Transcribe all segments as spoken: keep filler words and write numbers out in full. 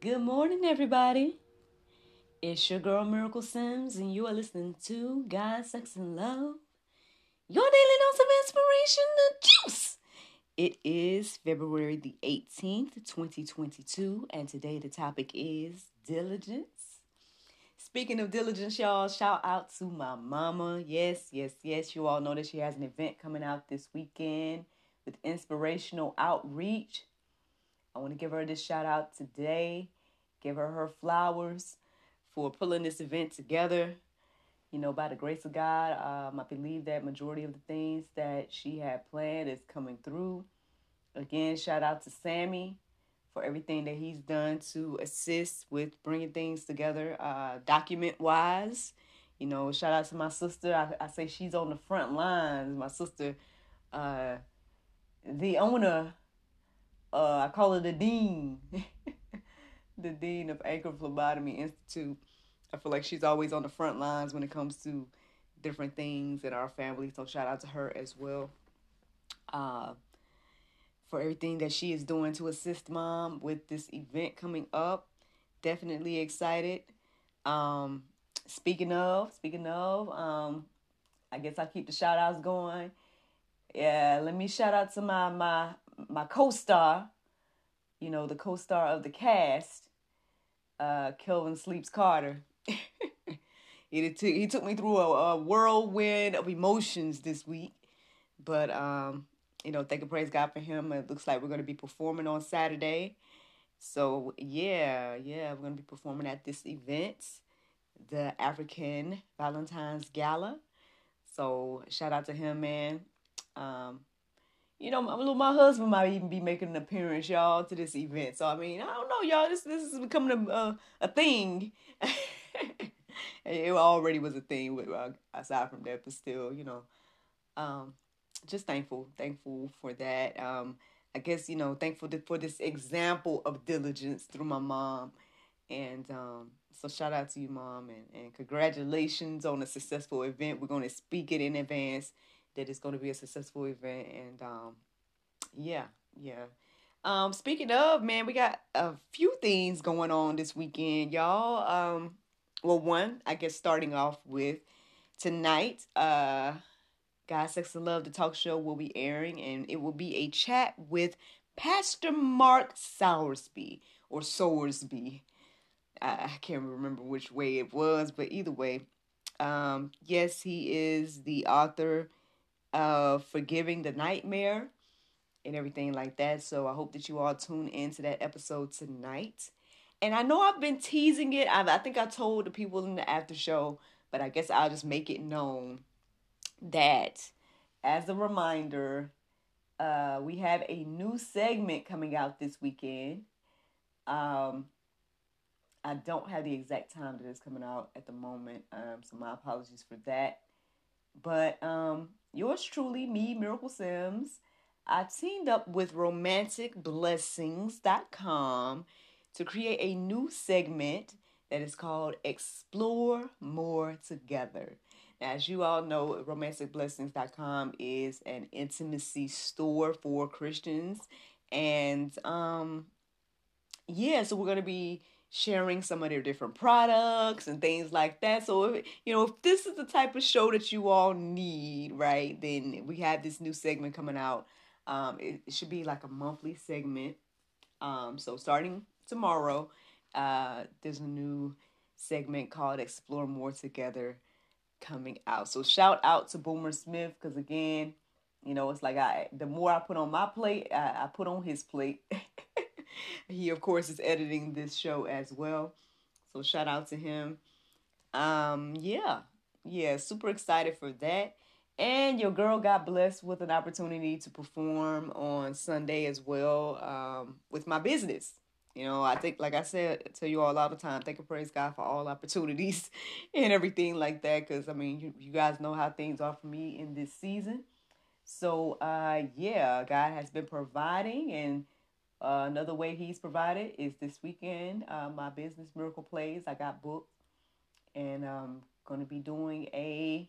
Good morning, everybody. It's your girl, Miracle Sims, and you are listening to God, Sex, and Love, your daily dose of inspiration, The Juice. It is February the eighteenth, twenty twenty-two, and today the topic is diligence. Speaking of diligence, y'all, shout out to my mama. Yes, yes, yes. You all know that she has an event coming out this weekend with inspirational outreach. I want to give her this shout out today, give her her flowers for pulling this event together. You know, by the grace of God, um, I believe that majority of the things that she had planned is coming through. Again, shout out to Sammy for everything that he's done to assist with bringing things together, uh, document-wise. You know, shout out to my sister. I, I say she's on the front lines. My sister, uh, the owner... Uh, I call her the dean, the dean of Anchor Phlebotomy Institute. I feel like she's always on the front lines when it comes to different things in our family. So shout out to her as well uh, for everything that she is doing to assist mom with this event coming up. Definitely excited. Um, speaking of, speaking of, um, I guess I keep the shout outs going. Yeah, let me shout out to my my. my co-star, you know, the co-star of the cast, uh, Kelvin Sleeps Carter. he, took, he took me through a, a whirlwind of emotions this week. But, um, you know, thank and praise God for him. It looks like we're going to be performing on Saturday. So, yeah, yeah, we're going to be performing at this event, the African Valentine's Gala. So, shout out to him, man. Um, You know, my, my husband might even be making an appearance, y'all, to this event. So, I mean, I don't know, y'all. This this is becoming a uh, a thing. It already was a thing with, aside from that, but still, you know, um, just thankful, thankful for that. Um, I guess, you know, thankful for this example of diligence through my mom. And um, so shout out to you, Mom, and, and congratulations on a successful event. We're going to speak it in advance that it's going to be a successful event, and um, yeah, yeah. Um, speaking of, man, we got a few things going on this weekend, y'all. Um, well, one, I guess starting off with tonight, uh, God, Sex, and Love, the talk show will be airing, and it will be a chat with Pastor Mark Sowersby, or Sowersby. I, I can't remember which way it was, but either way, um, yes, he is the author of Forgiving the Nightmare and everything like that. So I hope that you all tune into that episode tonight. And I know I've been teasing it. I've, I think I told the people in the after show, but I guess I'll just make it known that as a reminder, uh, we have a new segment coming out this weekend. Um, I don't have the exact time that it's coming out at the moment. Um, so my apologies for that. But, um, yours truly, me, Miracle Sims, I teamed up with Romantic Blessings dot com to create a new segment that is called Explore More Together. Now, as you all know, Romantic Blessings dot com is an intimacy store for Christians. And, um, yeah, so we're going to be sharing some of their different products and things like that. So, if, you know, if this is the type of show that you all need, right, then we have this new segment coming out. Um, it, it should be like a monthly segment. Um, so starting tomorrow, uh, there's a new segment called Explore More Together coming out. So shout out to Boomer Smith, because again, you know, it's like I, the more I put on my plate, I, I put on his plate. He, of course, is editing this show as well. So shout out to him. Um, yeah. Yeah, super excited for that. And your girl got blessed with an opportunity to perform on Sunday as well um, with my business. You know, I think, like I said to you all all the time, thank and praise God for all opportunities and everything like that. Because, I mean, you, you guys know how things are for me in this season. So, uh, yeah, God has been providing. And uh, another way he's provided is this weekend, uh, my business, Miracle Plays, I got booked. And I'm going to be doing a,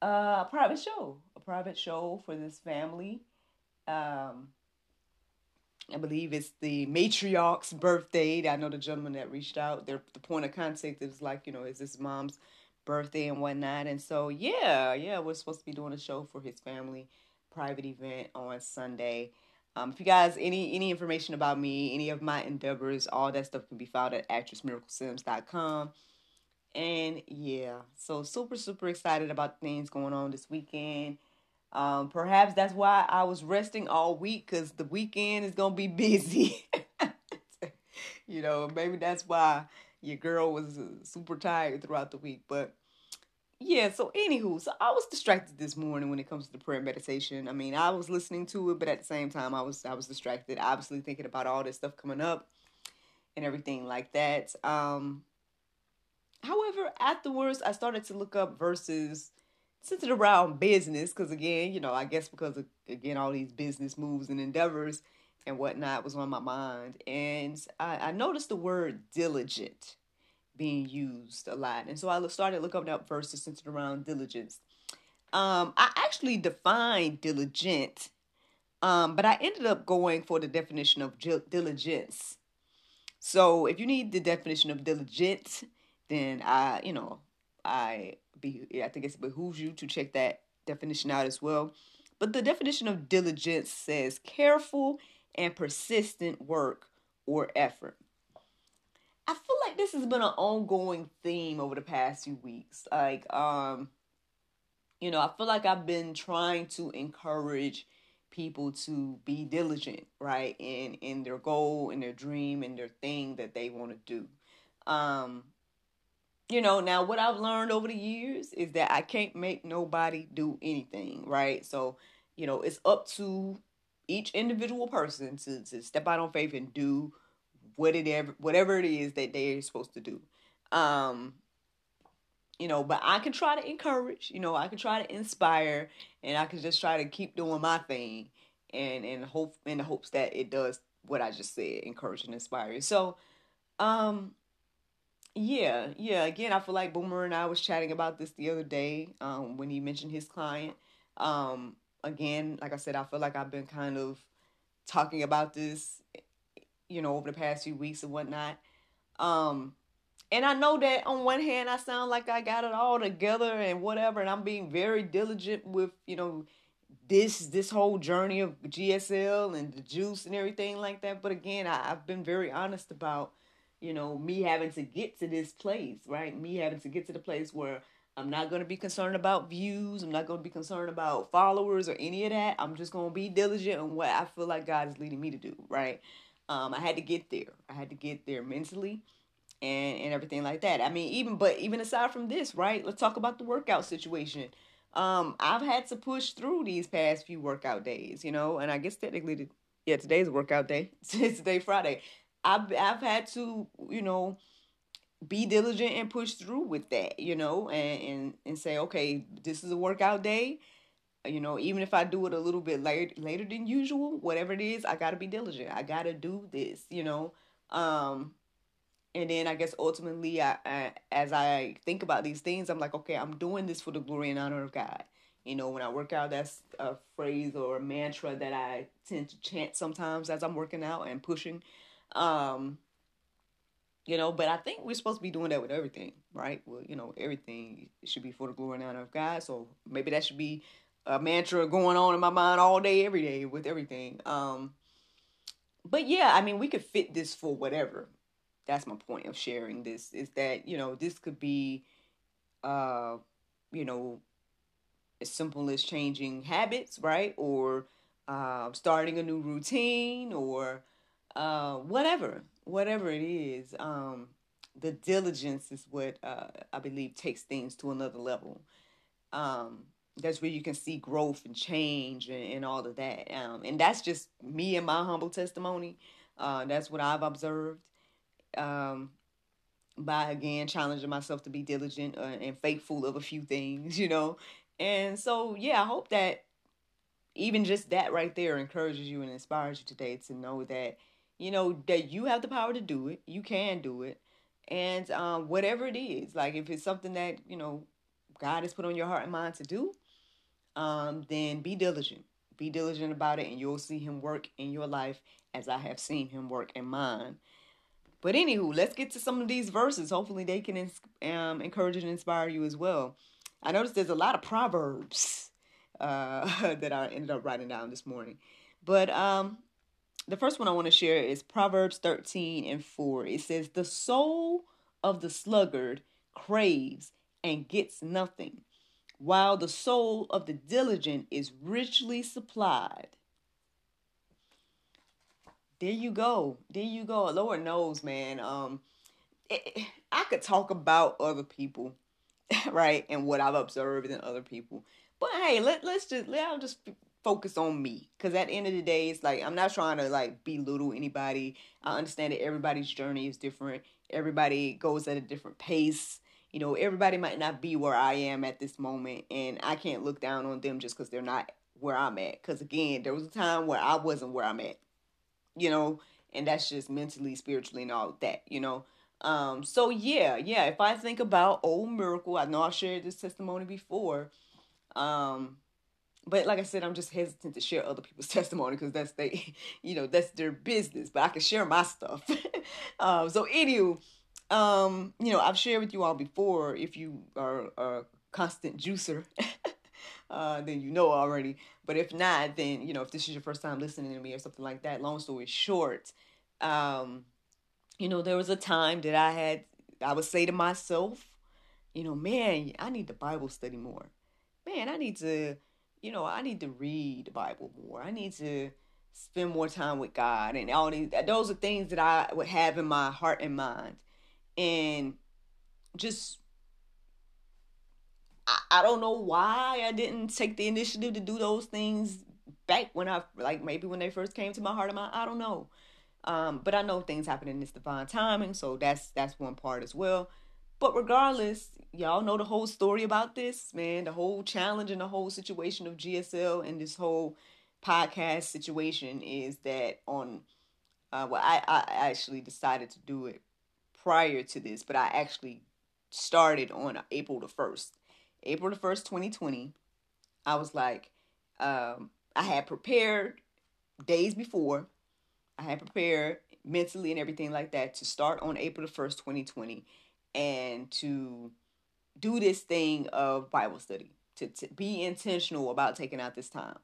uh, a private show, a private show for this family. Um I believe it's the matriarch's birthday. I know the gentleman that reached out, their, the point of contact is like, you know, is this mom's birthday and whatnot. And so, yeah, yeah, we're supposed to be doing a show for his family, private event on Sunday. Um, if you guys, any any information about me, any of my endeavors, all that stuff can be found at actress miracle sims dot com. And yeah, so super, super excited about things going on this weekend. Um, perhaps that's why I was resting all week, because the weekend is going to be busy. You know, maybe that's why your girl was uh, super tired throughout the week. But yeah, so anywho, so I was distracted this morning when it comes to the prayer meditation. I mean, I was listening to it, but at the same time, I was I was distracted, obviously thinking about all this stuff coming up and everything like that. Um, however, afterwards, I started to look up verses centered around business, because again, you know, I guess because of, again, all these business moves and endeavors and whatnot was on my mind. And I, I noticed the word diligent being used a lot. And so I started looking up verses centered around diligence. Um, I actually defined diligent, um, but I ended up going for the definition of diligence. So if you need the definition of diligent, then I, you know, I be I think it behooves you to check that definition out as well. But the definition of diligence says careful and persistent work or effort. I feel like this has been an ongoing theme over the past few weeks. Like, um, you know, I feel like I've been trying to encourage people to be diligent, right? In in their goal, in their dream, in their thing that they want to do. Um You know, now what I've learned over the years is that I can't make nobody do anything, right? So, you know, it's up to each individual person to, to step out on faith and do whatever, whatever it is that they're supposed to do. Um, you know, but I can try to encourage, you know, I can try to inspire, and I can just try to keep doing my thing and, and hope in the hopes that it does what I just said, encourage and inspire. So, um... Yeah, yeah. Again, I feel like Boomer and I was chatting about this the other day um, when he mentioned his client. Um, again, like I said, I feel like I've been kind of talking about this, you know, over the past few weeks and whatnot. Um, and I know that on one hand, I sound like I got it all together and whatever, and I'm being very diligent with, you know, this this whole journey of G S L and the juice and everything like that. But again, I, I've been very honest about, you know, me having to get to this place, right? Me having to get to the place where I'm not going to be concerned about views. I'm not going to be concerned about followers or any of that. I'm just going to be diligent in what I feel like God is leading me to do, right? Um, I had to get there. I had to get there mentally and, and everything like that. I mean, even, but even aside from this, right? Let's talk about the workout situation. Um, I've had to push through these past few workout days, you know, and I guess technically, the, yeah, today's workout day. It's today, Friday. I've, I've had to, you know, be diligent and push through with that, you know, and, and, and say, okay, this is a workout day. You know, even if I do it a little bit later, later than usual, whatever it is, I got to be diligent. I got to do this, you know. Um, and then I guess ultimately, I, I, as I think about these things, I'm like, okay, I'm doing this for the glory and honor of God. You know, when I work out, that's a phrase or a mantra that I tend to chant sometimes as I'm working out and pushing. Um, you know, but I think we're supposed to be doing that with everything, right? Well, you know, everything should be for the glory and honor of God. So maybe that should be a mantra going on in my mind all day, every day with everything. Um, but yeah, I mean, we could fit this for whatever. That's my point of sharing this, is that, you know, this could be, uh, you know, as simple as changing habits, right? Or, uh, starting a new routine, or, Uh, whatever, whatever it is, um, the diligence is what, uh, I believe takes things to another level. Um, that's where you can see growth and change and, and all of that. Um, and that's just me and my humble testimony. Uh, that's what I've observed um, by, again, challenging myself to be diligent uh, and faithful of a few things, you know. And so, yeah, I hope that even just that right there encourages you and inspires you today to know that, you know, that you have the power to do it. You can do it. And um, whatever it is, like if it's something that, you know, God has put on your heart and mind to do, um, then be diligent. Be diligent about it, and you'll see him work in your life as I have seen him work in mine. But anywho, let's get to some of these verses. Hopefully they can ins- um, encourage and inspire you as well. I noticed there's a lot of Proverbs uh, that I ended up writing down this morning. But um, the first one I want to share is Proverbs thirteen and four. It says, "The soul of the sluggard craves and gets nothing, while the soul of the diligent is richly supplied." There you go. There you go. Lord knows, man. Um, it, I could talk about other people, right, and what I've observed in other people. But hey, let let's just let I'll just focus on me, because at the end of the day, it's like I'm not trying to like belittle anybody. I understand that everybody's journey is different. Everybody goes at a different pace. You know, everybody might not be where I am at this moment, and I can't look down on them just because they're not where I'm at. Because again, there was a time where I wasn't where I'm at, you know, and that's just mentally, spiritually, and all that, you know. Um, so yeah, yeah, if I think about old Miracle, I know I've shared this testimony before, um, but like I said, I'm just hesitant to share other people's testimony because that's they, you know, that's their business, but I can share my stuff. um, so anywho, Um, you know, I've shared with you all before, if you are a constant juicer, uh, then you know already. But if not, then, you know, if this is your first time listening to me or something like that, long story short, um, you know, there was a time that I had, I would say to myself, you know, man, I need to Bible study more. Man, I need to, you know, I need to read the Bible more. I need to spend more time with God. And all these, those are things that I would have in my heart and mind. And just, I, I don't know why I didn't take the initiative to do those things back when I, like maybe when they first came to my heart and mind, I don't know. Um, but I know things happen in this divine timing. So that's, that's one part as well. But regardless, y'all know the whole story about this, man, the whole challenge and the whole situation of G S L and this whole podcast situation is that on, uh, well, I, I actually decided to do it prior to this, but I actually started on April the first. April the first, twenty twenty, I was like, um, I had prepared days before. I had prepared mentally and everything like that to start on April the first, twenty twenty, and to do this thing of Bible study, to, to be intentional about taking out this time,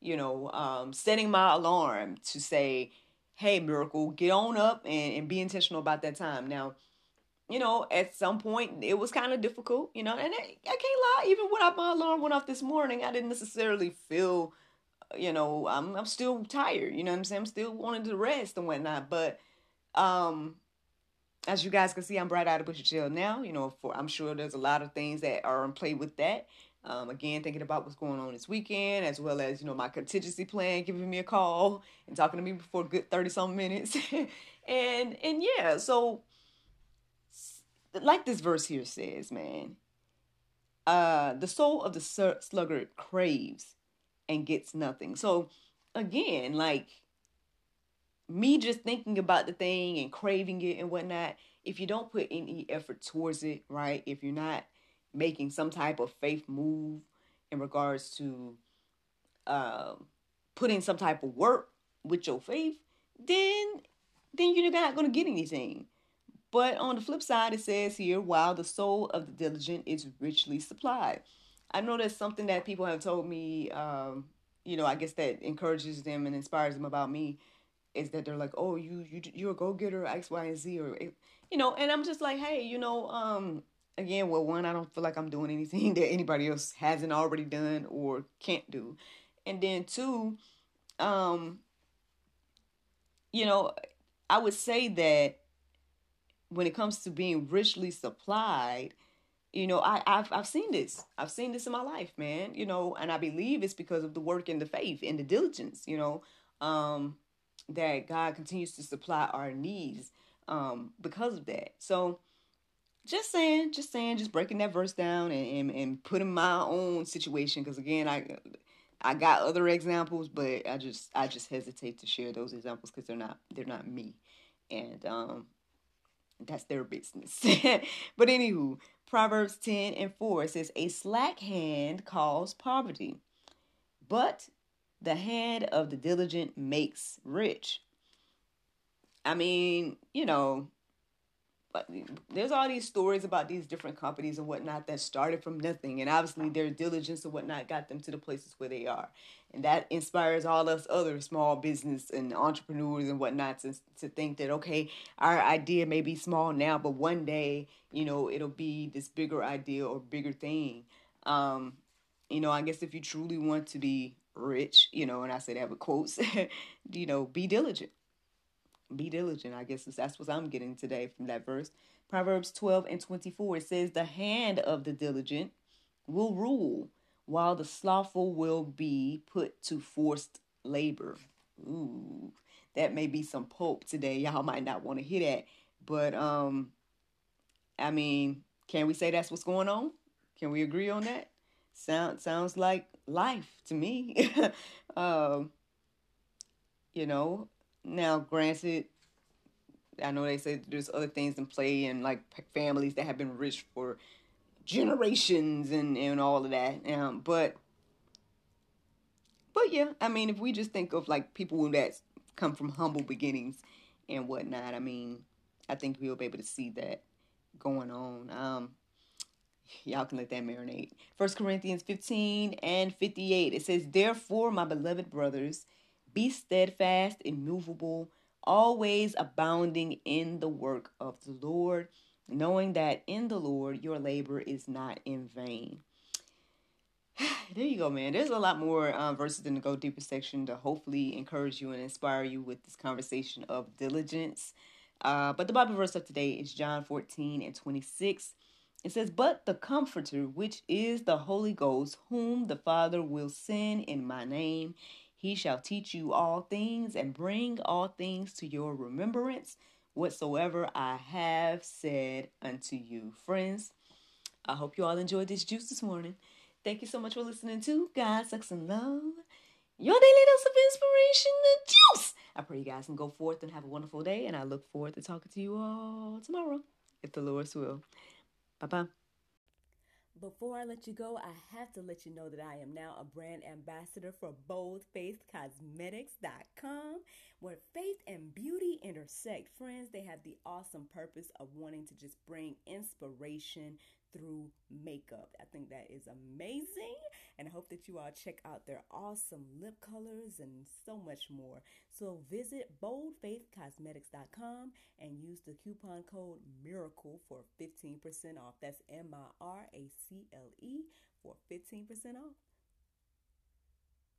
you know, um, setting my alarm to say, hey, Miracle, get on up and, and be intentional about that time. Now, you know, at some point, it was kind of difficult, you know, and I, I can't lie. Even when I, my alarm went off this morning, I didn't necessarily feel, you know, I'm I'm still tired, you know what I'm saying? I'm still wanting to rest and whatnot. But um, as you guys can see, I'm bright-eyed to put your chill now. You know, for, I'm sure there's a lot of things that are in play with that. Um, again, thinking about what's going on this weekend, as well as, you know, my contingency plan, giving me a call and talking to me for a good thirty-some minutes. and, and yeah, so like this verse here says, man, uh, the soul of the sur- sluggard craves and gets nothing. So again, like me just thinking about the thing and craving it and whatnot, if you don't put any effort towards it, right, if you're not making some type of faith move in regards to uh, putting some type of work with your faith, then then you're not going to get anything. But on the flip side, it says here, while the soul of the diligent is richly supplied. I know that's something that people have told me, um, you know, I guess that encourages them and inspires them about me, is that they're like, oh, you, you, you're a go-getter, X, Y, and Z, or, you know, and I'm just like, hey, you know, um, Again, well, one, I don't feel like I'm doing anything that anybody else hasn't already done or can't do. And then two, um, you know, I would say that when it comes to being richly supplied, You know, I, I've I've seen this. I've seen this in my life, man. You know, and I believe it's because of the work and the faith and the diligence, you know, um, that God continues to supply our needs um, because of that. So just saying, just saying, just breaking that verse down and, and, and putting my own situation. Because, again, I I got other examples, but I just I just hesitate to share those examples because they're not they're not me. And um, that's their business. But anywho, Proverbs ten and four says, a slack hand causes poverty, but the hand of the diligent makes rich. I mean, you know, but there's all these stories about these different companies and whatnot that started from nothing. And obviously their diligence and whatnot got them to the places where they are. And that inspires all us other small business and entrepreneurs and whatnot to, to think that, okay, our idea may be small now, but one day, you know, it'll be this bigger idea or bigger thing. Um, you know, I guess if you truly want to be rich, you know, and I say that with quotes, you know, be diligent. Be diligent. I guess that's what I'm getting today from that verse. Proverbs twelve and twenty-four, it says, the hand of the diligent will rule, while the slothful will be put to forced labor. Ooh, that may be some pulp today. Y'all might not want to hear that. But, um, I mean, can we say that's what's going on? Can we agree on that? Sound, sounds like life to me. um, you know, now, granted, I know they say there's other things in play and like families that have been rich for generations and, and all of that. Um, but, but yeah, I mean, if we just think of like people that come from humble beginnings and whatnot, I mean, I think we'll be able to see that going on. Um, y'all can let that marinate. First Corinthians fifteen and fifty-eight, it says, therefore, my beloved brothers, be steadfast, immovable, always abounding in the work of the Lord, knowing that in the Lord your labor is not in vain. There you go, man. There's a lot more um, verses in the Go Deeper section to hopefully encourage you and inspire you with this conversation of diligence. Uh, but the Bible verse of today is John fourteen and twenty-six. It says, but the Comforter, which is the Holy Ghost, whom the Father will send in my name, He shall teach you all things and bring all things to your remembrance, whatsoever I have said unto you. Friends, I hope you all enjoyed this juice this morning. Thank you so much for listening to God, Sex, and Love, your daily dose of inspiration, the juice. I pray you guys can go forth and have a wonderful day, and I look forward to talking to you all tomorrow, if the Lord's will. Bye-bye. Before I let you go, I have to let you know that I am now a brand ambassador for Bold Faith Cosmetics dot com, where faith and beauty intersect. Friends, they have the awesome purpose of wanting to just bring inspiration through makeup. I think that is amazing, and I hope that you all check out their awesome lip colors and so much more. So visit Bold Faith Cosmetics dot com and use the coupon code MIRACLE for fifteen percent off. That's M I R A C L E for fifteen percent off.